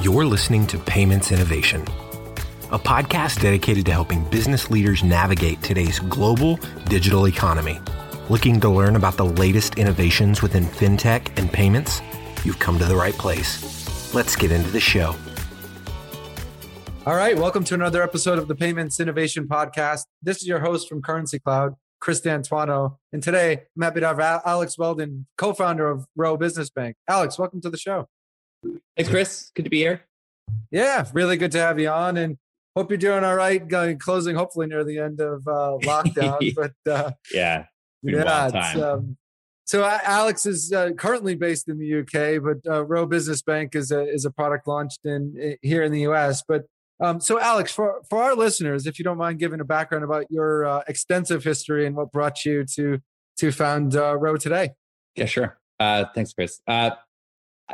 You're listening to Payments Innovation, a podcast dedicated to helping business leaders navigate today's global digital economy. Looking to learn about the latest innovations within fintech and payments? You've come to the right place. Let's get into the show. All right, welcome to another episode of the Payments Innovation Podcast. This is your host from Currencycloud, Chris D'Antuono. And today, I'm happy to have Alex Weldon, co-founder of Roe Business Bank. Alex, welcome to the show. Thanks, Chris. Good to be here. Yeah, really good to have you on, and hope you're doing all right. Closing hopefully near the end of lockdown, but yeah. So Alex is currently based in the UK, but Roe Business Bank is a product launched here in the US. But so Alex, for our listeners, if you don't mind giving a background about your extensive history and what brought you to found Roe today. Yeah, sure. Thanks, Chris.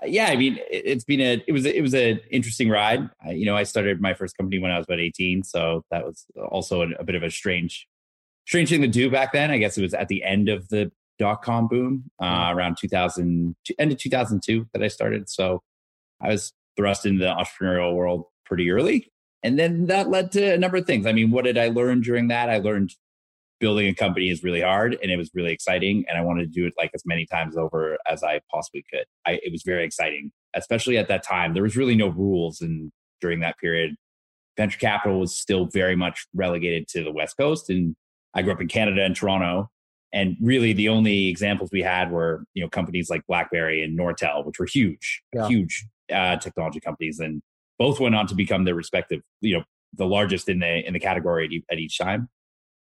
Yeah, I mean, it was an interesting ride. I started my first company when I was about 18, so that was also a bit of a strange thing to do back then. I guess it was at the end of the dot-com boom, around 2000, end of 2002 that I started. So I was thrust into the entrepreneurial world pretty early, and then that led to a number of things. I mean, what did I learn during that? I learned building a company is really hard, and it was really exciting. And I wanted to do it like as many times over as I possibly could. It was very exciting, especially at that time. There was really no rules. And during that period, venture capital was still very much relegated to the West Coast. And I grew up in Canada and Toronto. And really the only examples we had were, companies like BlackBerry and Nortel, which were huge technology companies. And both went on to become their respective, the largest in the category at each time.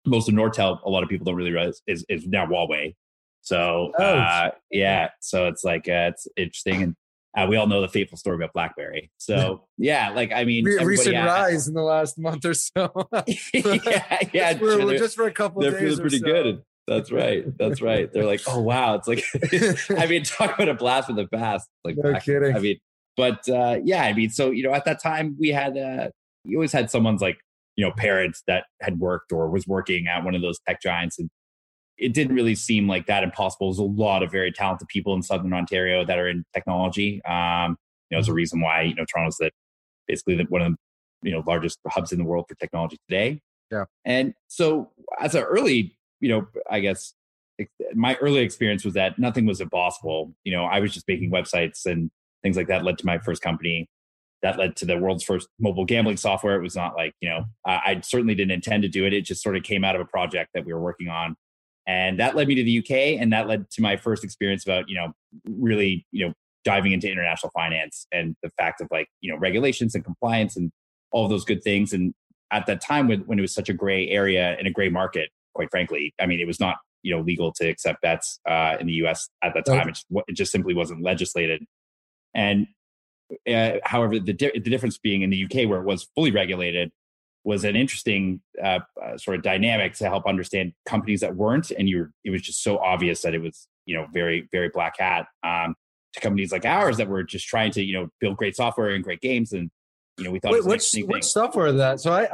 Most of Nortel, a lot of people don't really realize, is now Huawei. So, so it's like, it's interesting. And we all know the fateful story about BlackBerry. So, recent rise in the last month or so. Just for a couple of days. They're pretty good. That's right. They're like, oh, wow. It's like, I mean, talk about a blast from the past. Like, no kidding. I mean, but at that time we had, you always had someone's like, parents that had worked or was working at one of those tech giants. And it didn't really seem like that impossible. There's a lot of very talented people in Southern Ontario that are in technology. There's a reason why, Toronto's one of the, largest hubs in the world for technology today. Yeah. And so as an early, my early experience was that nothing was impossible. I was just making websites and things like that led to my first company. That led to the world's first mobile gambling software. It was not like, I certainly didn't intend to do it. It just sort of came out of a project that we were working on. And that led me to the UK. And that led to my first experience about, really, diving into international finance and the fact of like, regulations and compliance and all those good things. And at that time when it was such a gray area and a gray market, quite frankly, I mean, it was not, legal to accept bets in the US at that time. It just simply wasn't legislated. And however, the difference being in the UK, where it was fully regulated, was an interesting sort of dynamic to help understand companies that weren't. And it was just so obvious that it was, very, very black hat to companies like ours that were just trying to, build great software and great games. And, we thought, which software is that? So I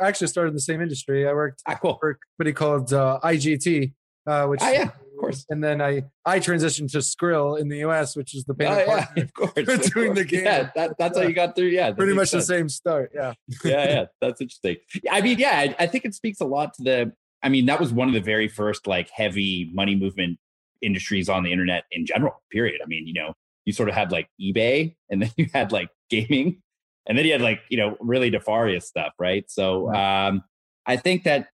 actually started in the same industry. I worked for a company called IGT, which. Oh, yeah. Of course. And then I transitioned to Skrill in the US, which is the payment partner of course, doing the game. Yeah, that's how you got through. Yeah, pretty much the same start. Yeah, yeah, that's interesting. I mean, yeah, I think it speaks a lot to that was one of the very first like heavy money movement industries on the internet in general. Period. I mean, you sort of had like eBay, and then you had like gaming, and then you had like really nefarious stuff, right? So I think that.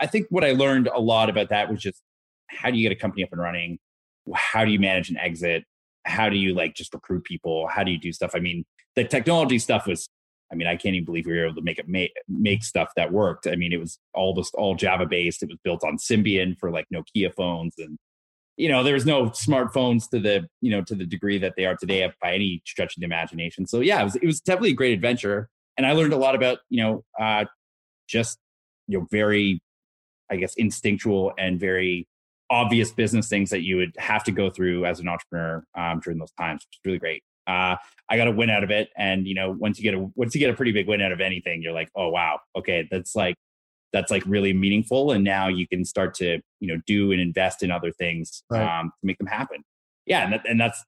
I think what I learned a lot about that was just how do you get a company up and running? How do you manage an exit? How do you like just recruit people? How do you do stuff? I mean, the technology stuff was, I can't even believe we were able to make stuff that worked. I mean, it was all Java based. It was built on Symbian for like Nokia phones. And, there was no smartphones to the, to the degree that they are today by any stretch of the imagination. So yeah, it was definitely a great adventure. And I learned a lot about, just, very, I guess, instinctual and very obvious business things that you would have to go through as an entrepreneur during those times, which is really great. I got a win out of it. And, once you get a pretty big win out of anything, you're like, oh, wow. Okay. That's like really meaningful. And now you can start to, do and invest in other things, right, to make them happen. Yeah. And that's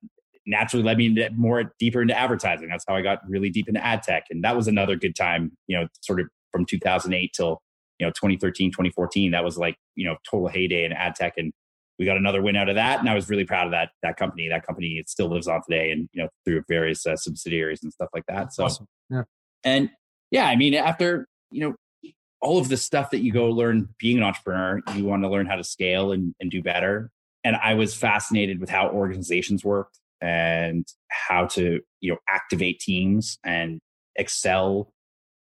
naturally led me more deeper into advertising. That's how I got really deep into ad tech. And that was another good time, you know, sort of from 2008 till, you know, 2013, 2014. That was like, you know, total heyday in ad tech. And we got another win out of that. And I was really proud of that company. That company, it still lives on today and, you know, through various subsidiaries and stuff like that. So, awesome. Yeah. And yeah, I mean, after, you know, all of the stuff that you go learn being an entrepreneur, you want to learn how to scale and do better. And I was fascinated with how organizations worked and how to, you know, activate teams and excel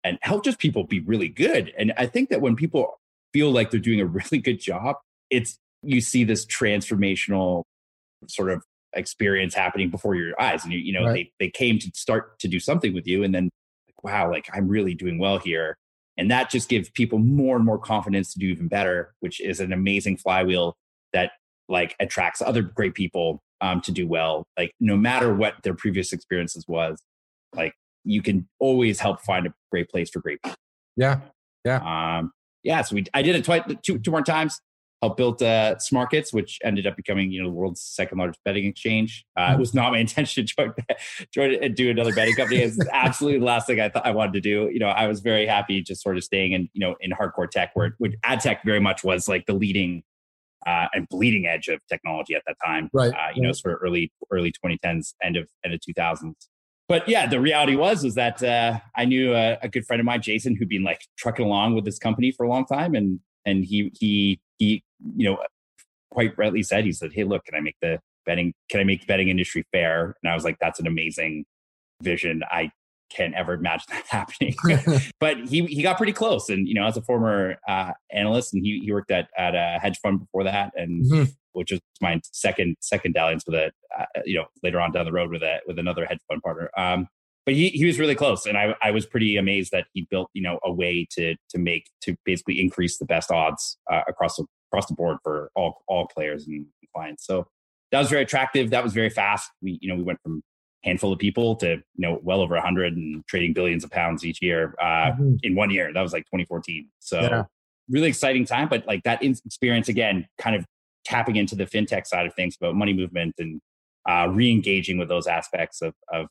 and help just people be really good. And I think that when people feel like they're doing a really good job, you see this transformational sort of experience happening before your eyes. And, you know, right. they came to start to do something with you. And then, like, wow, like I'm really doing well here. And that just gives people more and more confidence to do even better, which is an amazing flywheel that like attracts other great people to do well. Like no matter what their previous experiences was, like you can always help find a great place for great people. Yeah, yeah, yeah. So I did it twice, two more times. Helped build SmarKets, which ended up becoming, you know, the world's second largest betting exchange. It was not my intention to join and do another betting company. It's absolutely the last thing I thought I wanted to do. You know, I was very happy just sort of staying in, you know, in hardcore tech, which ad tech very much was like the leading and bleeding edge of technology at that time. Right. You know, sort of early 2010s, end of 2000s. But yeah, the reality was that I knew a good friend of mine, Jason, who'd been like trucking along with this company for a long time, and he you know, quite rightly said, he said, "Hey, look, can I make the betting industry fair?" And I was like, "That's an amazing vision. I can't ever imagine that happening." But he got pretty close. And, you know, as a former analyst, and he worked at a hedge fund before that, and which was my second dalliance with a you know, later on down the road with another hedge fund partner. But he was really close, and I was pretty amazed that he built, you know, a way to basically increase the best odds across the board for all players and clients. So that was very attractive. That was very fast. We went from a handful of people to, you know, well over 100 and trading billions of pounds each year in 1 year. That was like 2014. So yeah. Really exciting time. But like that experience again, kind of tapping into the fintech side of things about money movement and re-engaging with those aspects of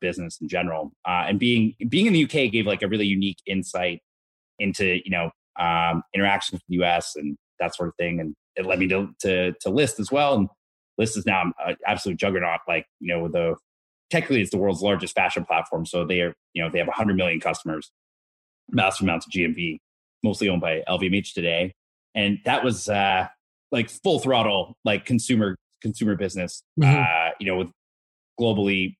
business in general, and being in the UK gave like a really unique insight into, you know, interactions with the US and that sort of thing, and it led me to List as well. And List is now an absolute juggernaut. Like, you know, technically it's the world's largest fashion platform. So they are, you know, they have 100 million customers, massive amounts of GMV, mostly owned by LVMH today, and that was like full throttle, like consumer business, you know, with globally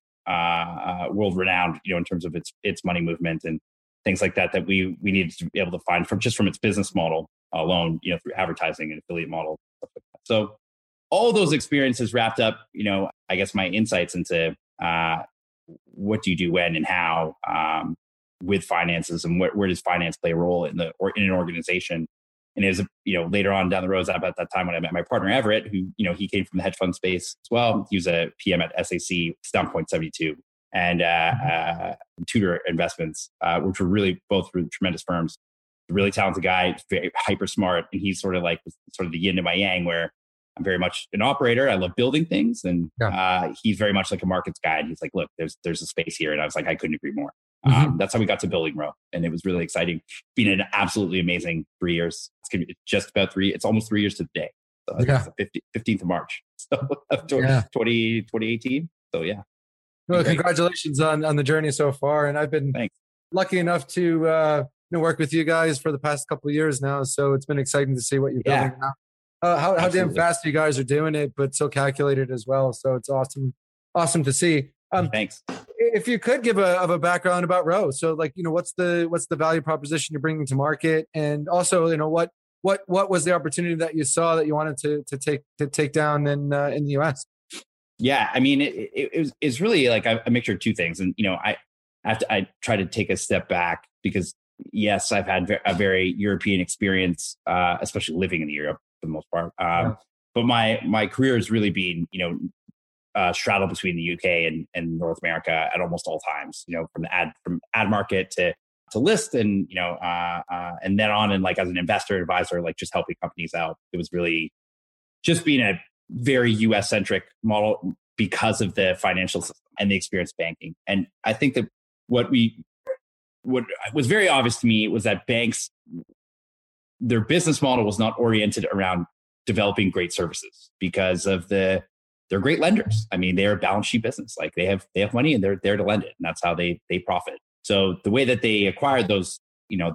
world renowned, you know, in terms of its money movement and things like that we needed to be able to find from its business model alone, you know, through advertising and affiliate model. So all those experiences wrapped up, you know, I guess my insights into what do you do when and how with finances, and where does finance play a role in an organization. And it was, you know, later on down the road, about that time when I met my partner, Everett, who, you know, he came from the hedge fund space as well. He was a PM at SAC, Stone Point 72, and Tudor Investments, which were really both tremendous firms. Really talented guy, very hyper smart. And he's sort of the yin to my yang, where I'm very much an operator. I love building things. And he's very much like a markets guy. And he's like, "Look, there's a space here." And I was like, I couldn't agree more. That's how we got to building Roe, and it was really exciting. It's been an absolutely amazing 3 years. It's going to be just about three. It's almost 3 years to the day. So it's the 15th of March, so of 2018. So yeah. Well, congratulations on the journey so far, and I've been lucky enough to work with you guys for the past couple of years now. So it's been exciting to see what you're building now. How damn fast you guys are doing it, but so calculated as well. So it's awesome to see. Thanks. If you could give a background about Roe, so like, you know, what's the value proposition you're bringing to market, and also, you know, what was the opportunity that you saw that you wanted to take down in the US? Yeah, I mean, it's really like a mixture of two things, and you know, I try to take a step back because yes, I've had a very European experience, especially living in Europe for the most part. But my career has really been, you know, straddle between the UK and North America at almost all times, you know, from ad market to List, and, you know, and then on, and like as an investor advisor, like just helping companies out. It was really just being a very US centric model because of the financial system and the experience of banking. And I think that what was very obvious to me was that banks, their business model was not oriented around developing great services because of they're great lenders. I mean, they're a balance sheet business. Like they have money and they're there to lend it, and that's how they profit. So the way that they acquire those,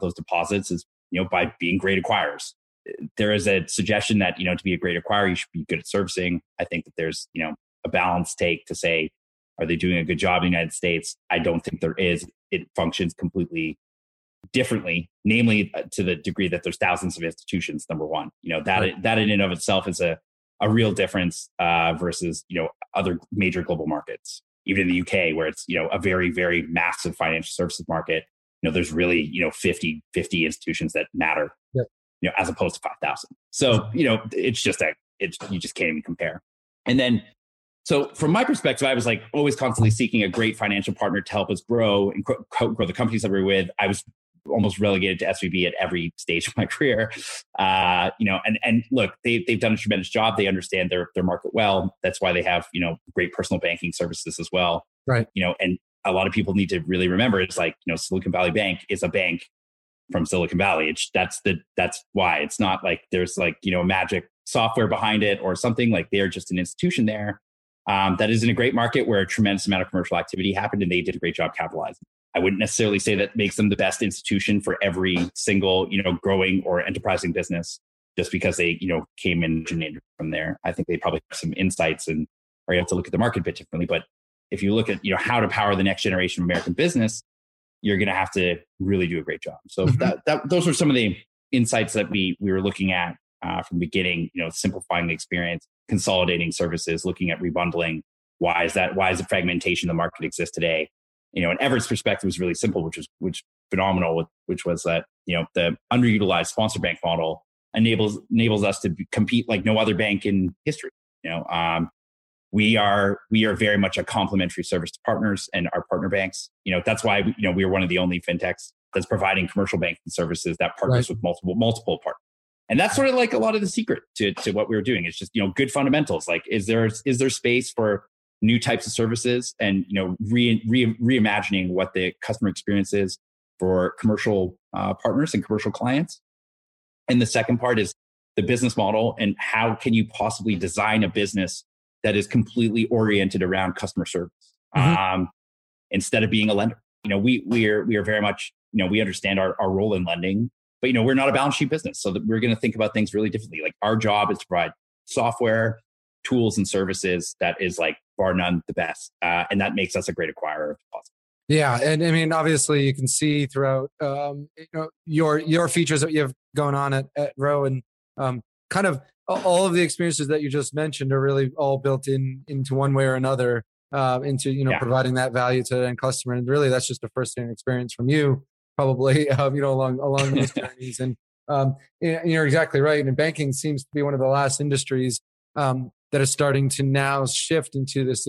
those deposits is, by being great acquirers. There is a suggestion that, to be a great acquirer, you should be good at servicing. I think that there's, a balanced take to say, are they doing a good job in the United States? I don't think there is. It functions completely differently, namely to the degree that there's thousands of institutions, number one. That in and of itself is a real difference versus, other major global markets. Even in the UK, where it's, a very, very massive financial services market, there's really, 50 institutions that matter, yep, as opposed to 5,000. So, you just can't even compare. And then, so from my perspective, I was like always constantly seeking a great financial partner to help us grow and grow the companies that we were with. I was almost relegated to SVB at every stage of my career. And look, they've done a tremendous job. They understand their market well. That's why they have, great personal banking services as well. Right. And a lot of people need to really remember it's like, Silicon Valley Bank is a bank from Silicon Valley. That's why. It's not like there's like, magic software behind it or something. Like they're just an institution there. That is in a great market where a tremendous amount of commercial activity happened, and they did a great job capitalizing. I wouldn't necessarily say that makes them the best institution for every single, growing or enterprising business just because they, came in from there. I think they probably have some insights and are able to look at the market a bit differently. But if you look at, how to power the next generation of American business, you're going to have to really do a great job. So those were some of the insights that we were looking at from the beginning, simplifying the experience, consolidating services, looking at rebundling. Why is the fragmentation of the market exists today? And Everett's perspective was really simple, which phenomenal, which was that, the underutilized sponsor bank model enables us to compete like no other bank in history. We are very much a complementary service to partners and our partner banks. That's why, we are one of the only fintechs that's providing commercial banking services that partners with multiple partners. And that's sort of like a lot of the secret to what we were doing. It's just, good fundamentals. Like, is there space for new types of services and, reimagining what the customer experience is for commercial partners and commercial clients? And the second part is the business model, and how can you possibly design a business that is completely oriented around customer service, instead of being a lender? We are very much, we understand our role in lending, but we're not a balance sheet business, so that we're going to think about things really differently. Like our job is to provide software, tools, and services that is like bar none the best, and that makes us a great acquirer of deposits. Yeah, and I mean, obviously, you can see throughout your features that you have going on at Roe, and kind of all of the experiences that you just mentioned are really all built into one way or another, into providing that value to the end customer. And really, that's just a first-hand experience from you, probably, along those journeys. And you're exactly right. And banking seems to be one of the last industries that is starting to now shift into this,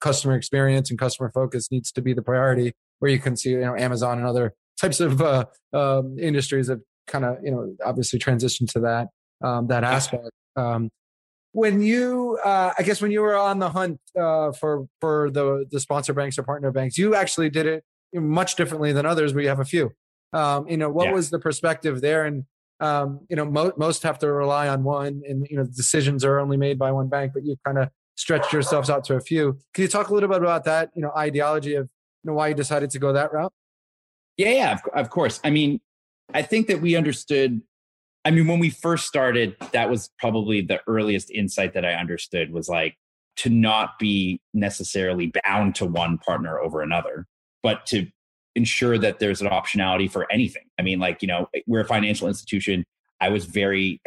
customer experience and customer focus needs to be the priority, where you can see, Amazon and other types of industries have kind of, obviously transitioned to that, that aspect. When you were on the hunt for the sponsor banks or partner banks, you actually did it much differently than others, where you have a few. What was the perspective there? And most have to rely on one, and decisions are only made by one bank. But you've kind of stretched yourselves out to a few. Can you talk a little bit about that? Ideology of why you decided to go that route? Yeah, of course. I mean, I think that we understood. I mean, when we first started, that was probably the earliest insight that I understood, was like to not be necessarily bound to one partner over another, but to ensure that there's an optionality for anything. I mean, like, we're a financial institution. I was very,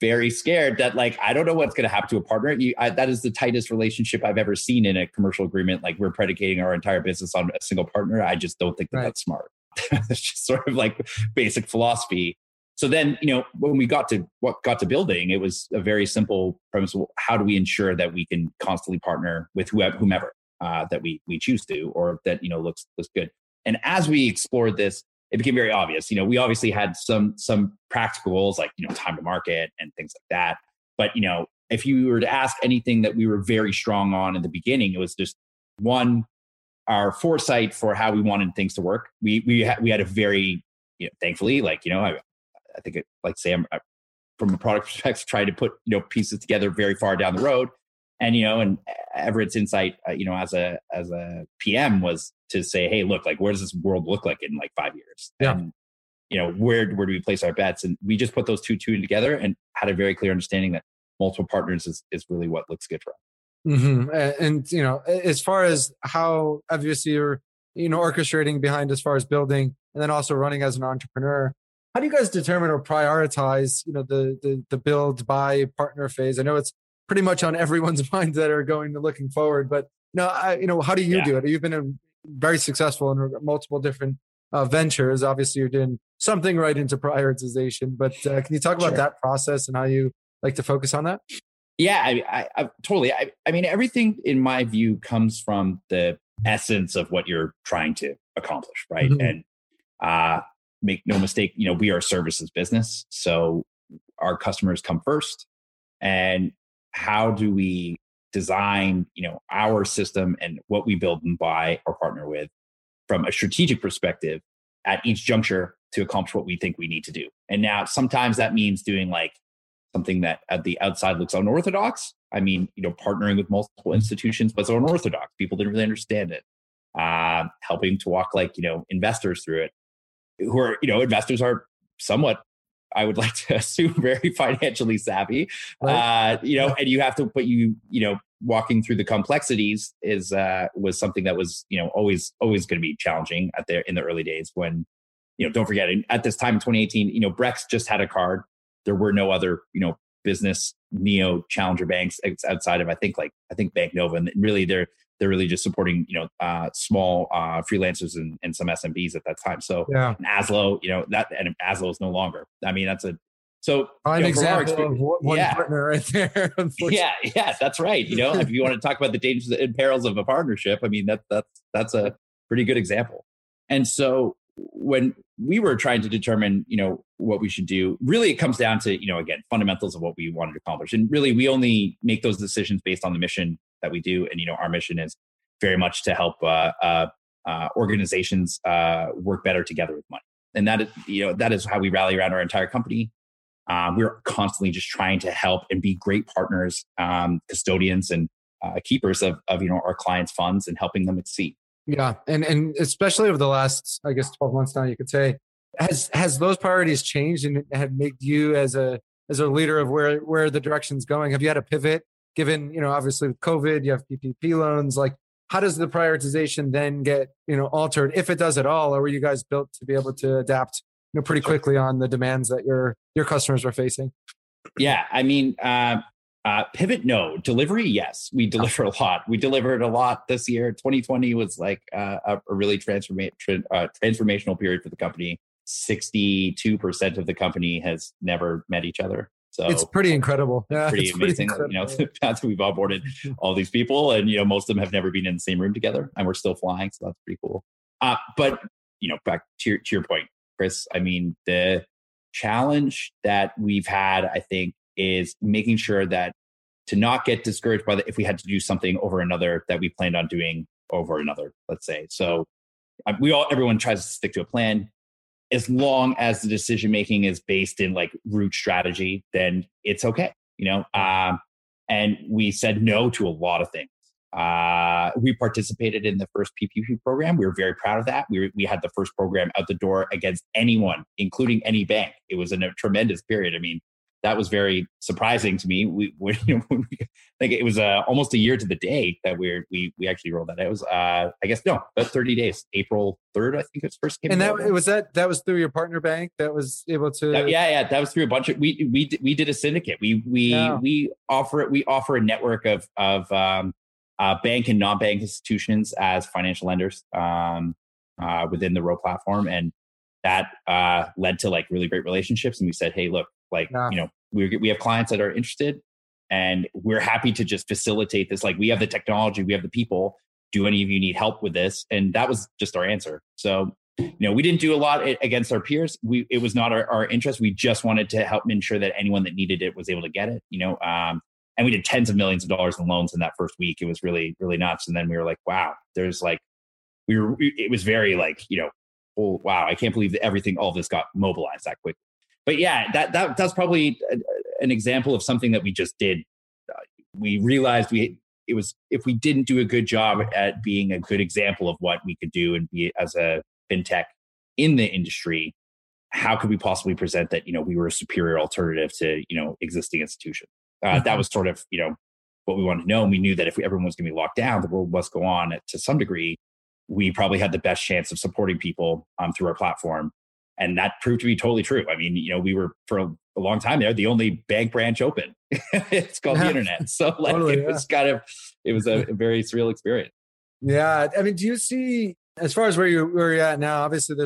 very scared that, like, I don't know what's going to happen to a partner. That is the tightest relationship I've ever seen in a commercial agreement. Like, we're predicating our entire business on a single partner. I just don't think that's smart. That's just sort of like basic philosophy. So then, when we got to building, it was a very simple premise. How do we ensure that we can constantly partner with whomever that we choose to, or that, looks good? And as we explored this, it became very obvious. We obviously had some practical goals, like, time to market and things like that. But, if you were to ask anything that we were very strong on in the beginning, it was just one, our foresight for how we wanted things to work. We had a very, thankfully, I think it, from a product perspective, tried to put, pieces together very far down the road. And, and Everett's insight, as a PM was to say, hey, look, like, where does this world look like in 5 years? Yeah. And, where do we place our bets? And we just put those two together and had a very clear understanding that multiple partners is really what looks good for us. Mm-hmm. And, as far as how obviously you're, orchestrating behind as far as building and then also running as an entrepreneur, how do you guys determine or prioritize, the build, buy, partner phase? I know it's pretty much on everyone's minds that are looking forward, but how do you do it? You've been very successful in multiple different ventures. Obviously, you're doing something right into prioritization, but can you talk about that process and how you like to focus on that? Yeah, I totally. I mean, everything in my view comes from the essence of what you're trying to accomplish, right? Mm-hmm. And make no mistake, we are a services business. So our customers come first. And how do we design, our system and what we build and buy or partner with from a strategic perspective at each juncture to accomplish what we think we need to do? And now sometimes that means doing something that at the outside looks unorthodox. I mean, partnering with multiple institutions, but it's unorthodox. People didn't really understand it. Helping to walk investors through it. Who are, investors are somewhat, I would like to assume, very financially savvy, right. And you have to put walking through the complexities was something that was, always going to be challenging in the early days when, don't forget at this time in 2018, Brex just had a card. There were no other, business neo challenger banks outside of, I think Bank Nova. And really they're really just supporting, small freelancers and some SMBs at that time. So Aslo, and Aslo is no longer. I mean, so an example of one partner right there. Yeah, that's right. If you want to talk about the dangers and perils of a partnership, I mean, that's a pretty good example. And so when we were trying to determine, what we should do, really it comes down to, again, fundamentals of what we wanted to accomplish. And really we only make those decisions based on the mission that we do. And, our mission is very much to help organizations work better together with money. And that is, that is how we rally around our entire company. We're constantly just trying to help and be great partners, custodians and keepers of our clients' funds and helping them succeed. Yeah. And especially over the last, 12 months now, you could say, has those priorities changed and have made you as a leader of where the direction's going? Have you had a pivot given, obviously with COVID, you have PPP loans, how does the prioritization then get, altered if it does at all? Or were you guys built to be able to adapt, pretty quickly on the demands that your customers are facing? Yeah. I mean, pivot, no. Delivery, yes. We deliver a lot. We delivered a lot this year. 2020 was a really transformational period for the company. 62% of the company has never met each other. So it's pretty incredible. Yeah, amazing. Pretty incredible. We've onboarded all these people, and most of them have never been in the same room together, and we're still flying, so that's pretty cool. But back to your point, Chris. I mean, the challenge that we've had, I think, is making sure that to not get discouraged by if we had to do something over another that we planned on doing over another, let's say. So everyone tries to stick to a plan. As long as the decision-making is based in root strategy, then it's okay, and we said no to a lot of things. We participated in the first PPP program. We were very proud of that. We had the first program out the door against anyone, including any bank. It was a tremendous period. I mean, that was very surprising to me. It was almost a year to the day that we actually rolled that out. It was, about 30 days, April 3rd, I think it was first came. And that was through your partner bank that was able to. That was through a bunch of we did a syndicate. We offer a network of bank and non-bank institutions as financial lenders within the Roe platform, and that led to really great relationships. And we said, hey, look. We have clients that are interested, and we're happy to just facilitate this. We have the technology, we have the people. Do any of you need help with this? And that was just our answer. So, we didn't do a lot against our peers. It was not our interest. We just wanted to help ensure that anyone that needed it was able to get it. And we did tens of millions of dollars in loans in that first week. It was really, really nuts. And then we were like, wow, there's like, it was very like, you know, oh, wow, I can't believe that everything, all of this got mobilized that quick. But yeah, that's probably an example of something that we just did. We realized if we didn't do a good job at being a good example of what we could do and be as a fintech in the industry, how could we possibly present that, you know, we were a superior alternative to, you know, existing institutions? That was sort of, you know, what we wanted to know. And we knew that if everyone was going to be locked down, the world must go on to some degree. We probably had the best chance of supporting people through our platform. And that proved to be totally true. I mean, you know, we were for a long time there, the only bank branch open. It's called the internet. So like, totally, it was kind of, it was a very surreal experience. Yeah. I mean, do you see, as far as where you're at now, obviously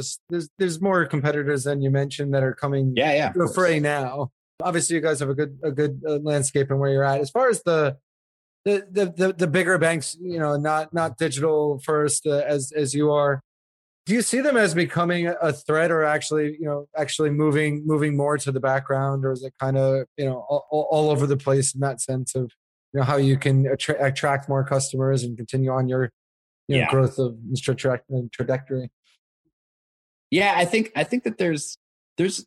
there's more competitors than you mentioned that are coming to the fray now. Obviously you guys have a good landscape in where you're at. As far as the bigger banks, you know, not digital first as you are, do you see them as becoming a threat, or actually, you know, actually moving more to the background, or is it kind of, you know, all over the place in that sense of, you know, how you can attract more customers and continue on your, you know, growth of trajectory? Yeah, I think that there's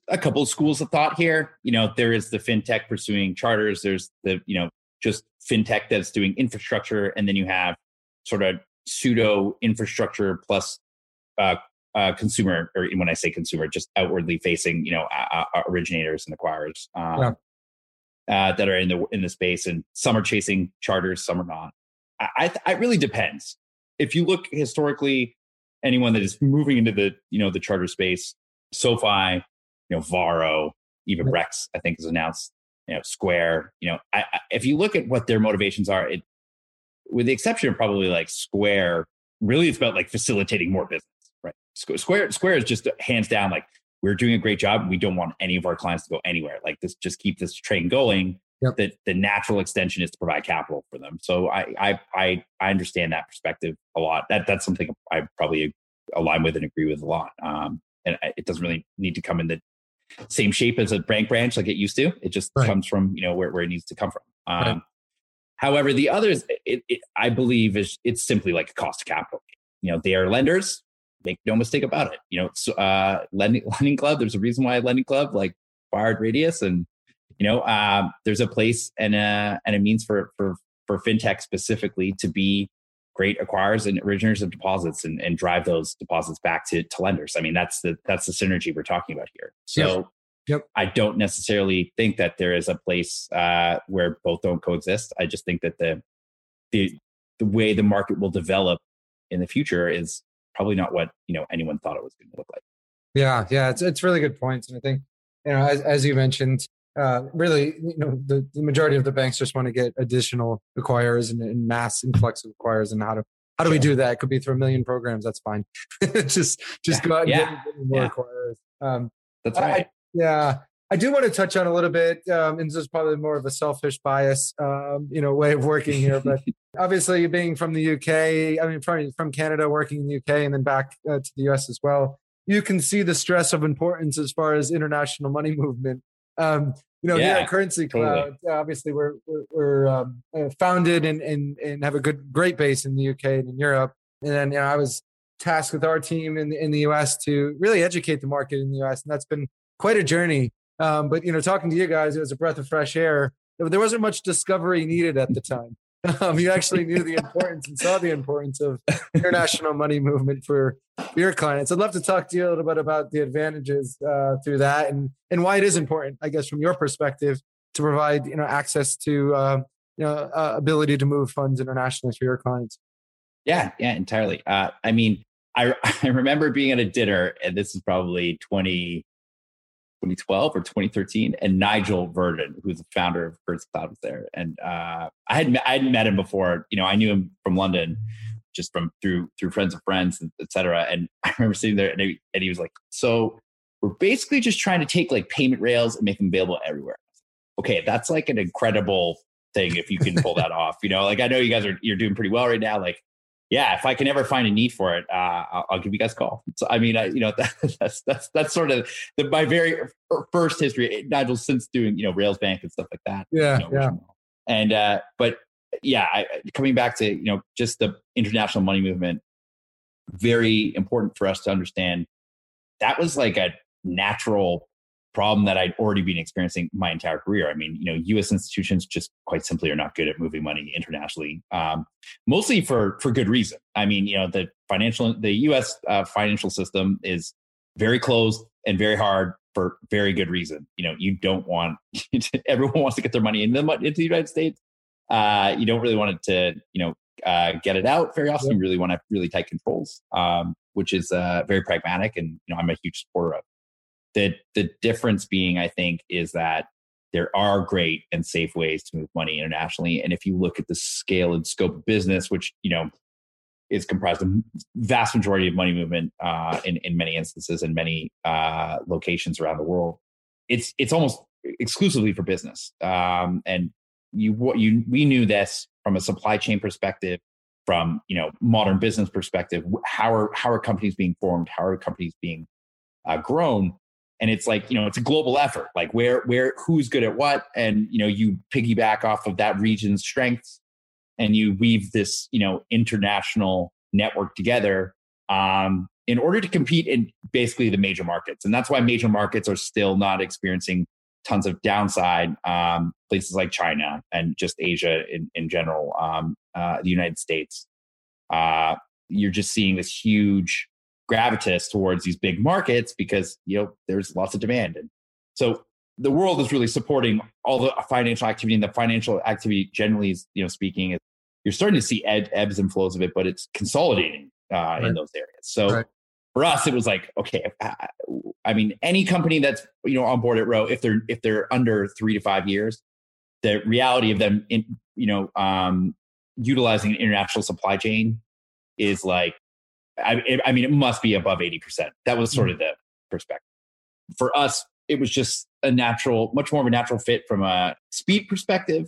a couple of schools of thought here. You know, there is the fintech pursuing charters. There's the, you know, just fintech that's doing infrastructure, and then you have sort of pseudo infrastructure plus consumer, or when I say consumer, just outwardly facing, you know, originators and acquirers that are in the space, and some are chasing charters, some are not. It really depends. If you look historically, anyone that is moving into the, you know, the charter space, SoFi, you know, Varo, even Brex, I think, has announced, you know, Square. You know, if you look at what their motivations are, it, with the exception of probably like Square, really it's about like facilitating more business. Right. Square is just hands down like, we're doing a great job. We don't want any of our clients to go anywhere. Like, this, just keep this train going. Yep. That the natural extension is to provide capital for them. So I understand that perspective a lot. That's something I probably align with and agree with a lot. And it doesn't really need to come in the same shape as a bank branch like it used to. It just comes from, you know, where it needs to come from. However, the others, I believe, it's simply like a cost of capital. You know, they are lenders. Make no mistake about it. You know, it's, Lending Club. There's a reason why Lending Club, like Fired Radius, and, you know, there's a place and a means for fintech specifically to be great acquirers and originators of deposits and drive those deposits back to lenders. I mean, that's the synergy we're talking about here. So yep. I don't necessarily think that there is a place where both don't coexist. I just think that the way the market will develop in the future is probably not what, you know, anyone thought it was going to look like. Yeah, it's really good points, and I think, you know, as you mentioned, really, you know, the majority of the banks just want to get additional acquirers and mass influx of acquirers, and how do we do that? It could be through a million programs. That's fine. just go out and get more acquirers. That's right. I do want to touch on a little bit, and this is probably more of a selfish bias, you know, way of working here. But obviously, being from the UK, I mean, from Canada, working in the UK, and then back to the US as well, you can see the stress of importance as far as international money movement. You know, here at Currencycloud, obviously, we're founded and have a great base in the UK and in Europe. And then, you know, I was tasked with our team in the US to really educate the market in the US, and that's been quite a journey. But, you know, talking to you guys, it was a breath of fresh air. There wasn't much discovery needed at the time. You actually knew the importance and saw the importance of international money movement for your clients. I'd love to talk to you a little bit about the advantages through that and why it is important, I guess, from your perspective, to provide, you know, access to, you know, ability to move funds internationally for your clients. Yeah, entirely. I mean, I remember being at a dinner, and this is probably 2012 or 2013, and Nigel Verdon, who's the founder of Currencycloud, was there, and I hadn't met him before. You know, I knew him from London, just from through friends of friends, etc. And I remember sitting there, and he was like, "So we're basically just trying to take like payment rails and make them available everywhere." Okay, that's like an incredible thing if you can pull that off. You know, like, I know you guys you're doing pretty well right now. Like, yeah, if I can ever find a need for it, I'll give you guys a call. So, I mean, you know, that's sort of my very first history. Nigel, since doing, you know, Rails Bank and stuff like that. Yeah, you know, And but yeah, coming back to just the international money movement, very important for us to understand. That was like a natural problem that I'd already been experiencing my entire career. I mean, U.S. institutions just quite simply are not good at moving money internationally, mostly for good reason. I mean, the U.S. Financial system is very closed and very hard for very good reason. You don't want everyone wants to get their money into the United States. You don't really want it to, get it out very often. You really want to have really tight controls, which is very pragmatic. And I'm a huge supporter of. The difference being, I think, is that there are great and safe ways to move money internationally. And if you look at the scale and scope of business, which, is comprised of vast majority of money movement in many instances in many locations around the world, it's almost exclusively for business. And we knew this from a supply chain perspective, from modern business perspective. How are companies being formed? How are companies being grown? And it's like, it's a global effort, like where, who's good at what. And, you piggyback off of that region's strengths and you weave this, international network together in order to compete in basically the major markets. And that's why major markets are still not experiencing tons of downside. Places like China and just Asia in general, the United States, you're just seeing this huge gravitas towards these big markets because there's lots of demand, and so the world is really supporting all the financial activity. And the financial activity, generally speaking, you're starting to see ebbs and flows of it, but it's consolidating in those areas. So for us, it was like, okay, I mean, any company that's on board at Roe, if they're under 3 to 5 years, the reality of them utilizing an international supply chain is like. I mean, it must be above 80%. That was sort of the perspective. For us, it was just much more of a natural fit from a speed perspective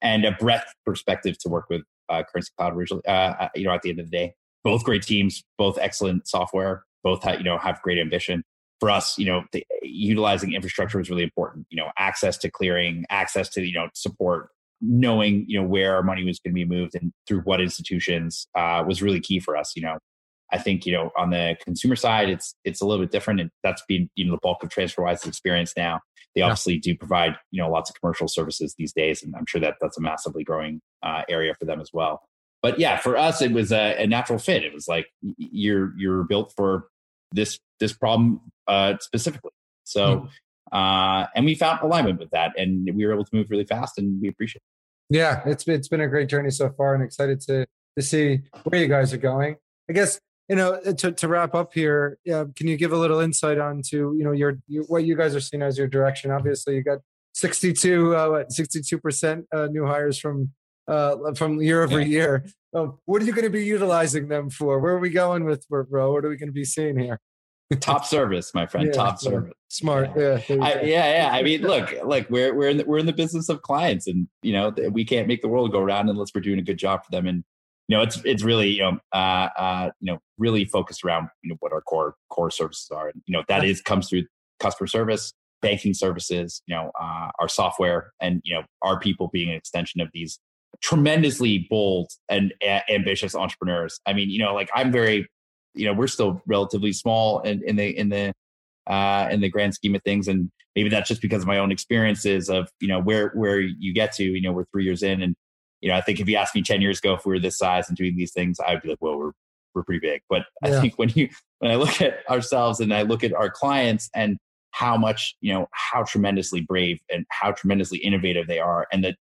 and a breadth perspective to work with Currencycloud originally, at the end of the day. Both great teams, both excellent software, both have great ambition. For us, utilizing infrastructure was really important. Access to clearing, access to, support, knowing, where our money was going to be moved and through what institutions was really key for us, I think, on the consumer side, it's a little bit different. And that's been, the bulk of TransferWise's experience now. They obviously do provide, lots of commercial services these days. And I'm sure that that's a massively growing area for them as well. But yeah, for us, it was a natural fit. It was like, you're built for this problem specifically. So, and we found alignment with that and we were able to move really fast and we appreciate it. Yeah, it's been a great journey so far and excited to see where you guys are going. I guess, to wrap up here, can you give a little insight onto, what you guys are seeing as your direction? Obviously, you got 62% new hires from year over year. What are you going to be utilizing them for? Where are we going with Roe? What are we going to be seeing here? Top service, my friend. Top service. Smart. I mean, look, we're in the business of clients, and we can't make the world go round unless we're doing a good job for them. And it's really really focused around what our core services are, and that comes through customer service, banking services, our software, and our people being an extension of these tremendously bold and ambitious entrepreneurs. I mean, I'm very, we're still relatively small in the grand scheme of things, and maybe that's just because of my own experiences of where you get to. We're 3 years in, and I think if you asked me 10 years ago if we were this size and doing these things, I would be like, well, we're pretty big. But I think when I look at ourselves and I look at our clients and how much, how tremendously brave and how tremendously innovative they are. And the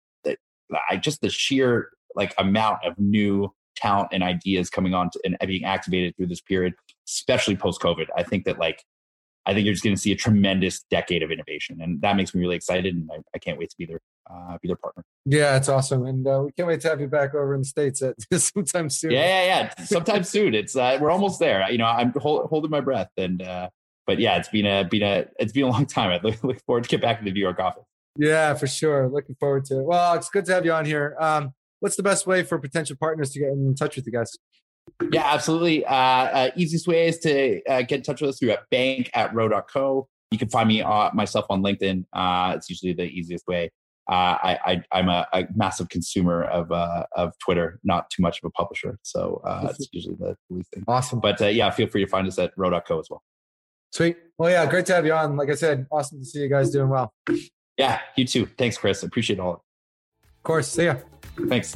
sheer amount of new talent and ideas coming on and being activated through this period, especially post-COVID. I think that you're just going to see a tremendous decade of innovation. And that makes me really excited. And I can't wait to be their partner. Yeah, it's awesome. And we can't wait to have you back over in the States sometime soon. Yeah. Sometime soon. It's we're almost there. I'm holding my breath. And but yeah, it's been a long time. I look forward to get back to the New York office. Yeah, for sure. Looking forward to it. Well, it's good to have you on here. What's the best way for potential partners to get in touch with you guys? Yeah, absolutely. Easiest way is to get in touch with us through at bank@roe.co. You can find myself on LinkedIn. It's usually the easiest way. I'm a massive consumer of Twitter, not too much of a publisher. So it's usually the least thing. Awesome. But yeah, feel free to find us at roe.co as well. Sweet. Well, yeah, great to have you on. Like I said, awesome to see you guys doing well. Yeah, you too. Thanks, Chris. Appreciate all. Of course. See ya. Thanks.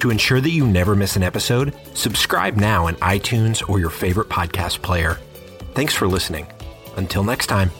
To ensure that you never miss an episode, subscribe now in iTunes or your favorite podcast player. Thanks for listening. Until next time.